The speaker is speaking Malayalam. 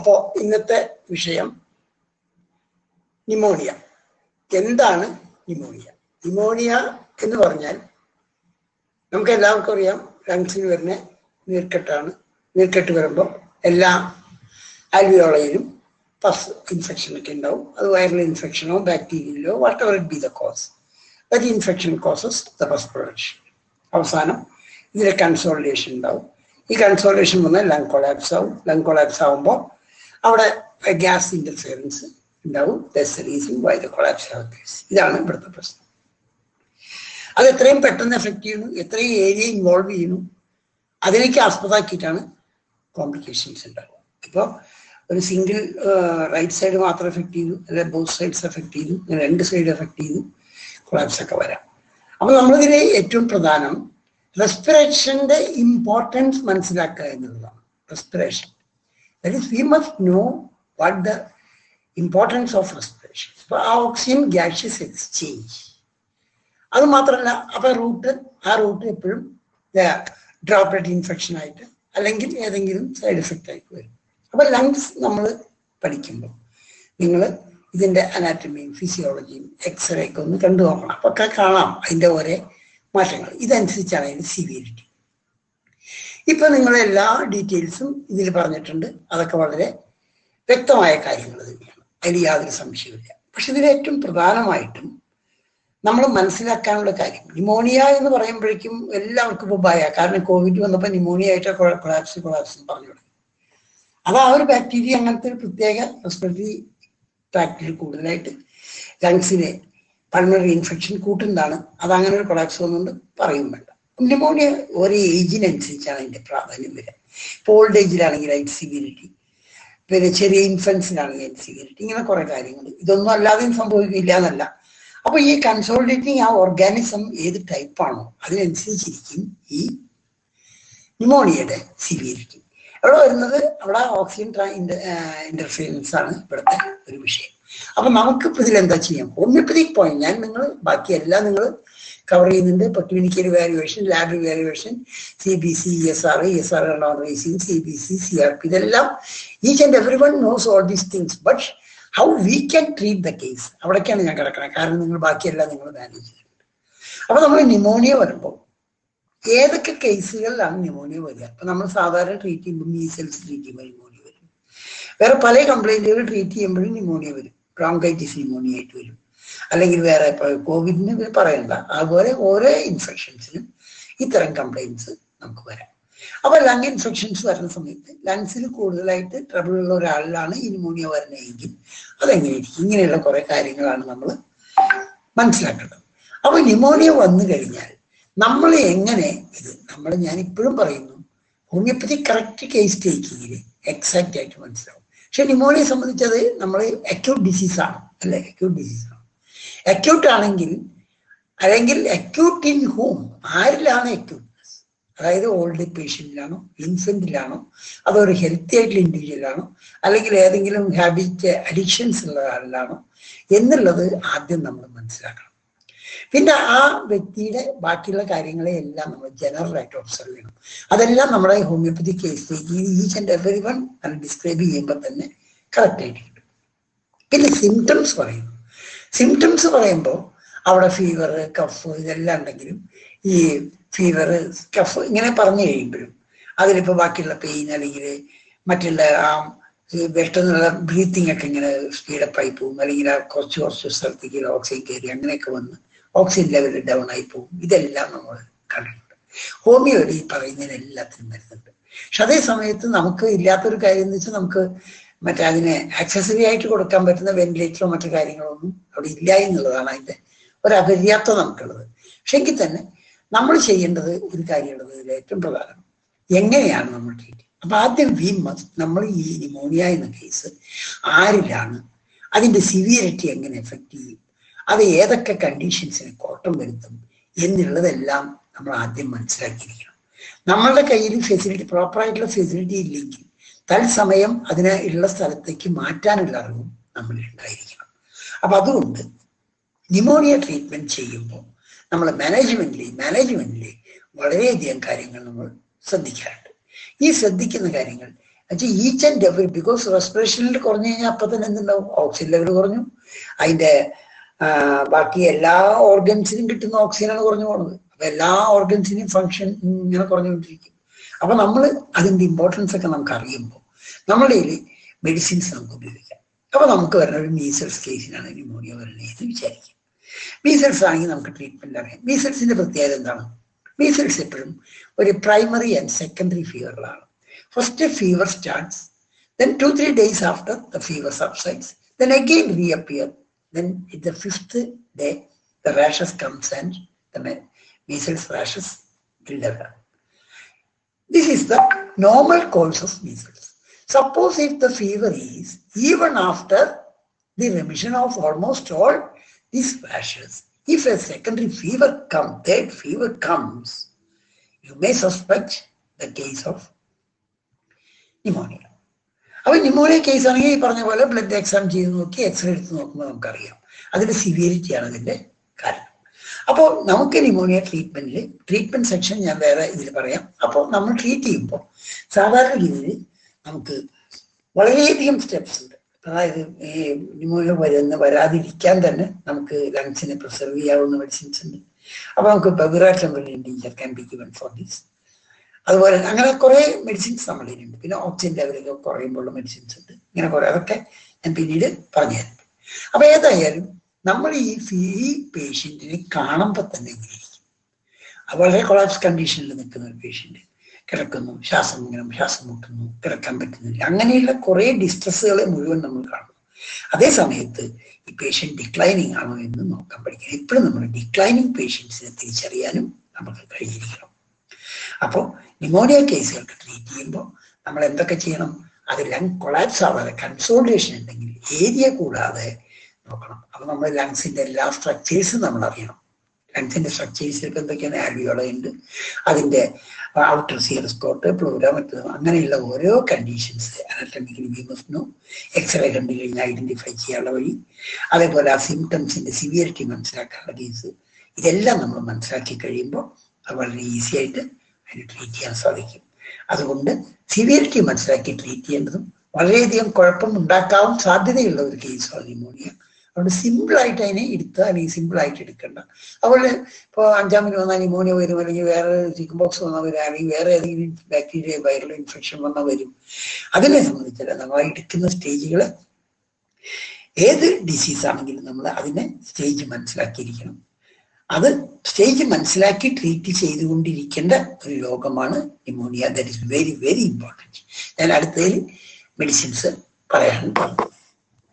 അപ്പോൾ ഇന്നത്തെ വിഷയം ന്യൂമോണിയ. എന്താണ് ന്യൂമോണിയ? ന്യൂമോണിയ എന്ന് പറഞ്ഞാൽ നമുക്ക് എല്ലാവർക്കും അറിയാം, ലങ്സിന് വരുന്ന നീർക്കെട്ടാണ്. നീർക്കെട്ട് വരുമ്പോൾ എല്ലാ ആൽവിയോളയിലും പസ് ഇൻഫെക്ഷനൊക്കെ ഉണ്ടാവും. അത് വൈറൽ ഇൻഫെക്ഷനോ ബാക്ടീരിയയിലോ whatever it be the cause, that infection causes the pus production. അവസാനം ഇതിലെ കൺസോളിഡേഷൻ ഉണ്ടാവും. ഈ കൺസോളിഡേഷൻ വന്നാൽ ലങ് കൊളാപ്സ് ആവും. ലങ് കൊളാപ്സ് ആവുമ്പോൾ അവിടെ ഗ്യാസ് ഇന്റർഫിയറൻസ് ഉണ്ടാവും. ഇതാണ് ഇവിടുത്തെ പ്രശ്നം. അത് എത്രയും പെട്ടെന്ന് എഫക്ട് ചെയ്യുന്നു, എത്രയും ഏരിയ ഇൻവോൾവ് ചെയ്യുന്നു, അതിലേക്ക് ആസ്പദമാക്കിയിട്ടാണ് കോംപ്ലിക്കേഷൻസ് ഉണ്ടാവുക. ഇപ്പോൾ ഒരു സിംഗിൾ റൈറ്റ് സൈഡ് മാത്രം എഫക്ട് ചെയ്തു, അല്ലെങ്കിൽ ബോത്ത് സൈഡ്സ് എഫക്ട് ചെയ്തു, രണ്ട് സൈഡ് എഫക്ട് ചെയ്തു, കൊളാപ്സ് ഒക്കെ വരാം. അപ്പോൾ നമ്മളിതിൽ ഏറ്റവും പ്രധാനം റെസ്പിറേഷൻ്റെ ഇമ്പോർട്ടൻസ് മനസ്സിലാക്കുക എന്നുള്ളതാണ്. Respiration, that is we must know what the importance of respiration. അപ്പോൾ ആ ഓക്സിജൻ ഗ്യാഷ്യസ് എക്സ്ചേഞ്ച്, അത് മാത്രമല്ല അപ്പോൾ ആ റൂട്ട് എപ്പോഴും ഡ്രോപ്ലെറ്റ് ഇൻഫെക്ഷൻ ആയിട്ട് അല്ലെങ്കിൽ ഏതെങ്കിലും സൈഡ് എഫക്റ്റ് ആയിട്ട് വരും. അപ്പോൾ ലങ്സ് നമ്മൾ പഠിക്കുമ്പോൾ നിങ്ങൾ ഇതിൻ്റെ അനാറ്റമിയും ഫിസിയോളജിയും എക്സ്റേ ഒക്കെ ഒന്ന് കണ്ടു നോക്കണം. അപ്പോൾ ഒക്കെ കാണാം അതിൻ്റെ ഓരോ മാറ്റങ്ങൾ. ഇതനുസരിച്ചാണ് അതിൻ്റെ സിവിയറിറ്റി. ഇപ്പം നിങ്ങളെല്ലാ ഡീറ്റെയിൽസും ഇതിൽ പറഞ്ഞിട്ടുണ്ട്. അതൊക്കെ വളരെ വ്യക്തമായ കാര്യങ്ങൾ തന്നെയാണ്, അതിൽ യാതൊരു സംശയമില്ല. പക്ഷെ ഇതിൽ ഏറ്റവും പ്രധാനമായിട്ടും നമ്മൾ മനസ്സിലാക്കാനുള്ള കാര്യം, ന്യൂമോണിയ എന്ന് പറയുമ്പോഴേക്കും എല്ലാവർക്കും ഇപ്പോൾ ഭയമാണ്. കാരണം കോവിഡ് വന്നപ്പോൾ ന്യൂമോണിയ ആയിട്ട് കൊളാപ്സ് എന്ന് പറഞ്ഞു തുടങ്ങി. അത് ആ ഒരു ബാക്ടീരിയ അങ്ങനത്തെ ഒരു പ്രത്യേക റെസ്പിറേറ്ററി ട്രാക്റ്റിൽ കൂടുതലായിട്ട് ലങ്സിനെ പൾമറി ഇൻഫെക്ഷൻ കൂട്ടുന്നതാണ്. അതങ്ങനെ ഒരു കൊളാപ്സ് ഒന്നുകൊണ്ട് പറയും വേണ്ട. ന്യൂമോണിയ ഓരോ ഏജിനനുസരിച്ചാണ് അതിൻ്റെ പ്രാധാന്യം വരിക. ഇപ്പോൾ ഓൾഡ് ഏജിലാണെങ്കിൽ അതിൻ്റെ സിവിയറിറ്റി, പിന്നെ ചെറിയ ഇൻഫൻസിനാണെങ്കിൽ അതിൻ്റെ സിവിയറിറ്റി, ഇങ്ങനെ കുറേ കാര്യങ്ങൾ. ഇതൊന്നും അല്ലാതെയും സംഭവിക്കില്ല എന്നല്ല. അപ്പോൾ ഈ കൺസോൾഡേറ്റിങ് ആ ഓർഗാനിസം ഏത് ടൈപ്പാണോ അതിനനുസരിച്ചിരിക്കും ഈ ന്യൂമോണിയയുടെ സിവിയറിറ്റി. അവിടെ വരുന്നത് അവിടെ ഓക്സിജൻ ഇൻ്റർഫിയറൻസ് ആണ് ഇവിടുത്തെ ഒരു വിഷയം. അപ്പം നമുക്കിപ്പോൾ ഇതിലെന്താ ചെയ്യാം? ഹോമിയോപ്പതിക് പോയിന്റ് ഞാൻ നിങ്ങൾ ബാക്കിയെല്ലാം നിങ്ങൾ കവർ ചെയ്യുന്നുണ്ട്. ഇപ്പോൾ clinical valuation, lab valuation, CBC, ESR, ESR non racing, CBC, CRP, ഇതെല്ലാം each and every one knows all these things. But how we can treat the case, അവിടേക്കാണ് ഞാൻ കിടക്കുന്നത്. കാരണം നിങ്ങൾ ബാക്കിയെല്ലാം നിങ്ങൾ മാനേജ് ചെയ്യുന്നുണ്ട്. അപ്പോൾ നമ്മൾ ന്യൂമോണിയ വരുമ്പോൾ ഏതൊക്കെ കേസുകളിലാണ് ന്യൂമോണിയ വരിക? അപ്പം നമ്മൾ സാധാരണ ട്രീറ്റ് ചെയ്യുമ്പോൾ മീസൽസ് ട്രീറ്റ് ചെയ്യുമ്പോൾ ന്യൂമോണിയ വരും. വേറെ പല കംപ്ലൈൻറ്റുകൾ ട്രീറ്റ് ചെയ്യുമ്പോഴും ന്യൂമോണിയ വരും. ബ്രോങ്കൈറ്റിസ് ന്യൂമോണിയ ആയിട്ട് വരും. അല്ലെങ്കിൽ വേറെ കോവിഡിന് ഇവർ പറയണ്ട. അതുപോലെ ഓരോ ഇൻഫെക്ഷൻസിനും ഇത്തരം കംപ്ലൈൻറ്റ്സ് നമുക്ക് വരാം. അപ്പോൾ ലങ് ഇൻഫെക്ഷൻസ് വരുന്ന സമയത്ത് ലങ്സിൽ കൂടുതലായിട്ട് ട്രബിളുള്ള ഒരാളിലാണ് ഈ ന്യൂമോണിയ വരുന്നതെങ്കിൽ അതെങ്ങനെയായിരിക്കും? ഇങ്ങനെയുള്ള കുറേ കാര്യങ്ങളാണ് നമ്മൾ മനസ്സിലാക്കേണ്ടത്. അപ്പോൾ ന്യൂമോണിയ വന്നു കഴിഞ്ഞാൽ നമ്മൾ എങ്ങനെ ഇത് നമ്മൾ ഞാനിപ്പോഴും പറയുന്നു, ഹോമിയോപ്പതി കറക്റ്റ് കേസ് ടേക്കിങ്ങിൽ എക്സാക്റ്റ് ആയിട്ട് മനസ്സിലാവും. പക്ഷെ ന്യൂമോണിയെ സംബന്ധിച്ചത് നമ്മൾ അക്യൂട്ട് ഡിസീസാണ്, അല്ലേ? അക്യൂട്ട് ഡിസീസാണ്. അക്യൂട്ട് ആണെങ്കിൽ അല്ലെങ്കിൽ അക്യൂട്ട് ഇൻ ഹോം, ആരിലാണ് അക്യൂട്ട്നെസ്? അതായത് ഓൾഡ് പേഷ്യൻറ്റിലാണോ, ഇൻഫൻറ്റിലാണോ, അതൊരു ഹെൽത്തി ആയിട്ടുള്ള ഇൻഡിവിജ്വലാണോ, അല്ലെങ്കിൽ ഏതെങ്കിലും ഹാബിറ്റ് അഡിക്ഷൻസ് ഉള്ള ആളിലാണോ എന്നുള്ളത് ആദ്യം നമ്മൾ മനസ്സിലാക്കണം. പിന്നെ ആ വ്യക്തിയുടെ ബാക്കിയുള്ള കാര്യങ്ങളെ എല്ലാം നമ്മൾ ജനറൽ ആയിട്ട് ഒബ്സർവ് ചെയ്യണം. അതെല്ലാം നമ്മുടെ ഹോമിയോപ്പതി കേസിലേക്ക് each and every one describe ചെയ്യുമ്പോൾ തന്നെ കറക്റ്റായിട്ട് കിട്ടും. പിന്നെ സിംറ്റംസ് പറയുന്നു. സിംറ്റംസ് പറയുമ്പോൾ അവിടെ ഫീവർ, കഫ് ഇതെല്ലാം ഉണ്ടെങ്കിലും ഈ ഫീവർ, കഫ് ഇങ്ങനെ പറഞ്ഞു കഴിയുമ്പോഴും അതിലിപ്പോൾ ബാക്കിയുള്ള പെയിൻ അല്ലെങ്കിൽ മറ്റുള്ള ആ പെട്ടെന്നുള്ള ബ്രീത്തിങ് ഒക്കെ ഇങ്ങനെ സ്പീഡപ്പായി പോകും, അല്ലെങ്കിൽ കുറച്ച് കുറച്ച് സ്ഥലത്തേക്ക് ഓക്സിജൻ കയറി അങ്ങനെയൊക്കെ വന്ന് ഓക്സിജൻ ലെവൽ ഡൗൺ ആയി പോകും. ഇതെല്ലാം നമ്മൾ കണ്ടിട്ടുണ്ട്. ഹോമിയോയിൽ ഈ പറയുന്നതിന് എല്ലാത്തിനും വരുന്നുണ്ട്. പക്ഷെ അതേ സമയത്ത് നമുക്ക് ഇല്ലാത്തൊരു കാര്യം എന്ന് വെച്ചാൽ നമുക്ക് മറ്റേ അതിന് ആക്സസറി ആയിട്ട് കൊടുക്കാൻ പറ്റുന്ന വെന്റിലേറ്ററോ മറ്റു കാര്യങ്ങളൊന്നും അവിടെ ഇല്ല എന്നുള്ളതാണ് അതിൻ്റെ ഒരു അപര്യാപ്തത നമുക്കുള്ളത്. പക്ഷെ എങ്കിൽ തന്നെ നമ്മൾ ചെയ്യേണ്ടത് ഒരു കാര്യമുള്ളത്, ഇതിൽ ഏറ്റവും പ്രധാനം എങ്ങനെയാണ് നമ്മൾ ട്രീറ്റ്. അപ്പം ആദ്യം നമ്മൾ ഈ ന്യൂമോണിയ എന്ന കേസ് ആരിലാണ്, അതിൻ്റെ സിവിയറിറ്റി എങ്ങനെ എഫക്റ്റ് ചെയ്യും, അത് ഏതൊക്കെ കണ്ടീഷൻസിന് കോട്ടം വരുത്തും എന്നുള്ളതെല്ലാം നമ്മൾ ആദ്യം മനസ്സിലാക്കിയിരിക്കണം. നമ്മളുടെ കയ്യിൽ ഫെസിലിറ്റി, പ്രോപ്പറായിട്ടുള്ള ഫെസിലിറ്റി ഇല്ലെങ്കിൽ തത്സമയം അതിന് ഉള്ള സ്ഥലത്തേക്ക് മാറ്റാനുള്ള അറിവും നമ്മൾ ഉണ്ടായിരിക്കണം. അപ്പം അതുകൊണ്ട് ന്യൂമോണിയ ട്രീറ്റ്മെൻറ്റ് ചെയ്യുമ്പോൾ നമ്മൾ മാനേജ്മെൻറ്റിൽ വളരെയധികം കാര്യങ്ങൾ നമ്മൾ ശ്രദ്ധിക്കാറുണ്ട്. ഈ ശ്രദ്ധിക്കുന്ന കാര്യങ്ങൾ വെച്ചാൽ ഈച്ച് ആൻഡ് എവറി, ബിക്കോസ് റെസ്പിറേഷനിൽ കുറഞ്ഞു കഴിഞ്ഞാൽ അപ്പം തന്നെ എന്തുണ്ടാവും? ഓക്സിജൻ ലെവൽ കുറഞ്ഞു, അതിൻ്റെ ബാക്കി എല്ലാ ഓർഗൻസിനും കിട്ടുന്ന ഓക്സിജനാണ് കുറഞ്ഞു പോകുന്നത്. അപ്പം എല്ലാ ഓർഗൻസിനും ഫങ്ഷൻ ഇങ്ങനെ കുറഞ്ഞുകൊണ്ടിരിക്കും. അപ്പം നമ്മൾ അതിൻ്റെ ഇമ്പോർട്ടൻസ് ഒക്കെ നമുക്ക് അറിയുമ്പോൾ നമ്മളുടെ മെഡിസിൻസ് നമുക്ക് ഉപയോഗിക്കാം. അപ്പം നമുക്ക് വരുന്ന ഒരു മീസൽസ് കേസിനാണ് ന്യൂമോണിയ വരുന്നത് എന്ന് വിചാരിക്കും. മീസൽസ് ആണെങ്കിൽ നമുക്ക് ട്രീറ്റ്മെൻറ്റ് അറിയാം. മീസൽസിൻ്റെ പ്രത്യേകത എന്താണ്? മീസൽസ് എപ്പോഴും ഒരു പ്രൈമറി ആൻഡ് സെക്കൻഡറി ഫീവറിലാണ്. First, fever starts. Then 2-3 days after, the fever subsides. Then again reappear. Then in the 5th day, the rashes comes and the measles rashes will develop. This is the normal course of measles. Suppose if the fever is even after the remission of almost all these rashes, if a secondary fever comes, third fever comes, you may suspect the case of pneumonia. അപ്പൊ ന്യൂമോണിയ കേസ് ആണെങ്കിൽ ഈ പറഞ്ഞ പോലെ ബ്ലഡ് എക്സാം ചെയ്ത് നോക്കി എക്സ്റേ എടുത്ത് നോക്കുമ്പോൾ നമുക്കറിയാം അതിന്റെ സിവിയറിറ്റിയാണ് അതിന്റെ കാരണം. അപ്പോൾ നമുക്ക് ന്യൂമോണിയ ട്രീറ്റ്മെന്റ് സെക്ഷൻ ഞാൻ വേറെ ഇതിൽ പറയാം. അപ്പോൾ നമ്മൾ ട്രീറ്റ് ചെയ്യുമ്പോൾ സാധാരണ രീതിയിൽ നമുക്ക് വളരെയധികം സ്റ്റെപ്സ് ഉണ്ട്. അതായത് ഈ ന്യൂമോണിയ വരാതിരിക്കാൻ തന്നെ നമുക്ക് ലങ്സിനെ പ്രിസർവ് ചെയ്യാവുന്ന മെഡിസിൻസ് ഉണ്ട്. അപ്പൊ നമുക്ക് ബെവിറാറ്റം ഫോർ ദീസ്, അതുപോലെ അങ്ങനെ കുറേ മെഡിസിൻസ് നമ്മളിലുണ്ട്. പിന്നെ ഓക്സിജൻ ലെവലൊക്കെ കുറയുമ്പോഴുള്ള മെഡിസിൻസ് ഉണ്ട്. ഇങ്ങനെ കുറേ അതൊക്കെ ഞാൻ പിന്നീട് പറഞ്ഞുതരാം. അപ്പം ഏതായാലും നമ്മൾ ഈ പേഷ്യൻറ്റിനെ കാണുമ്പോൾ തന്നെ ഇങ്ങനെയിരിക്കും. വളരെ കൊളാപ്സ് കണ്ടീഷനിൽ നിൽക്കുന്ന ഒരു പേഷ്യൻറ്റ് കിടക്കുന്നു, ശ്വാസം മുട്ടുന്നു, കിടക്കാൻ പറ്റുന്നില്ല, അങ്ങനെയുള്ള കുറേ ഡിസ്ട്രസ്സുകളെ മുഴുവൻ നമ്മൾ കാണുന്നു. അതേ സമയത്ത് ഈ പേഷ്യൻ്റ് ഡിക്ലൈനിങ് ആണോ എന്ന് നോക്കാൻ പഠിക്കണം. എപ്പോഴും നമ്മൾ ഡിക്ലൈനിങ് പേഷ്യൻസിനെ തിരിച്ചറിയാനും നമുക്ക് കഴിഞ്ഞിരിക്കണം. അപ്പോൾ ന്യൂമോണിയ കേസുകൾക്ക് ട്രീറ്റ് ചെയ്യുമ്പോൾ നമ്മൾ എന്തൊക്കെ ചെയ്യണം? അത് ലങ് കൊളാപ്സ് ആവാതെ കൺസോൾട്ടേഷൻ ഉണ്ടെങ്കിൽ ഏരിയ കൂടാതെ നോക്കണം. അപ്പോൾ നമ്മൾ ലങ്സിൻ്റെ എല്ലാ സ്ട്രക്ചേഴ്സും നമ്മൾ അറിയണം. ലങ്സിൻ്റെ സ്ട്രക്ചേഴ്സ് ഇപ്പം എന്തൊക്കെയാണ്? ആൽവിയോള ഉണ്ട്, അതിൻ്റെ ഔട്ടർ സിയറസ് കോട്ട്, പ്ലൂര, മറ്റു അങ്ങനെയുള്ള ഓരോ conditions anatomically we must know. X-ray കണ്ടു കഴിഞ്ഞാൽ ഐഡന്റിഫൈ ചെയ്യാനുള്ള വഴി, അതേപോലെ ആ സിംറ്റംസിൻ്റെ സിവിയറിറ്റി മനസ്സിലാക്കാനുള്ള കേസ്, ഇതെല്ലാം നമ്മൾ മനസ്സിലാക്കി കഴിയുമ്പോൾ അത് വളരെ ഈസി ആയിട്ട് അതിന് ട്രീറ്റ് ചെയ്യാൻ സാധിക്കും. അതുകൊണ്ട് സിവിയറിറ്റി മനസ്സിലാക്കി ട്രീറ്റ് ചെയ്യേണ്ടതും വളരെയധികം കുഴപ്പം ഉണ്ടാക്കാൻ സാധ്യതയുള്ള ഒരു കേസാണ് ന്യൂമോണിയ. അതുകൊണ്ട് സിമ്പിളായിട്ട് അതിനെ എടുത്താൽ അല്ലെങ്കിൽ സിമ്പിളായിട്ട് എടുക്കേണ്ട. അതുപോലെ ഇപ്പോൾ 5-ാമത് വന്നാൽ ന്യൂമോണിയ വരും, അല്ലെങ്കിൽ വേറെ ചിക്കൻ ബോക്സ് വന്നാൽ വരും, അല്ലെങ്കിൽ വേറെ ഏതെങ്കിലും ബാക്ടീരിയ വൈറൽ ഇൻഫെക്ഷൻ വന്നാൽ വരും. അതിനെ സംബന്ധിച്ചാൽ നമ്മൾ എടുക്കുന്ന സ്റ്റേജുകൾ, ഏത് ഡിസീസ് ആണെങ്കിലും നമ്മൾ അതിനെ സ്റ്റേജ് മനസ്സിലാക്കിയിരിക്കണം. അത് സ്റ്റേജ് മനസ്സിലാക്കി ട്രീറ്റ് ചെയ്തുകൊണ്ടിരിക്കേണ്ട ഒരു രോഗമാണ് pneumonia. That is very very important. ഞാൻ അടുത്തതിൽ മെഡിസിൻസ് പറയാൻ പോകുന്നു.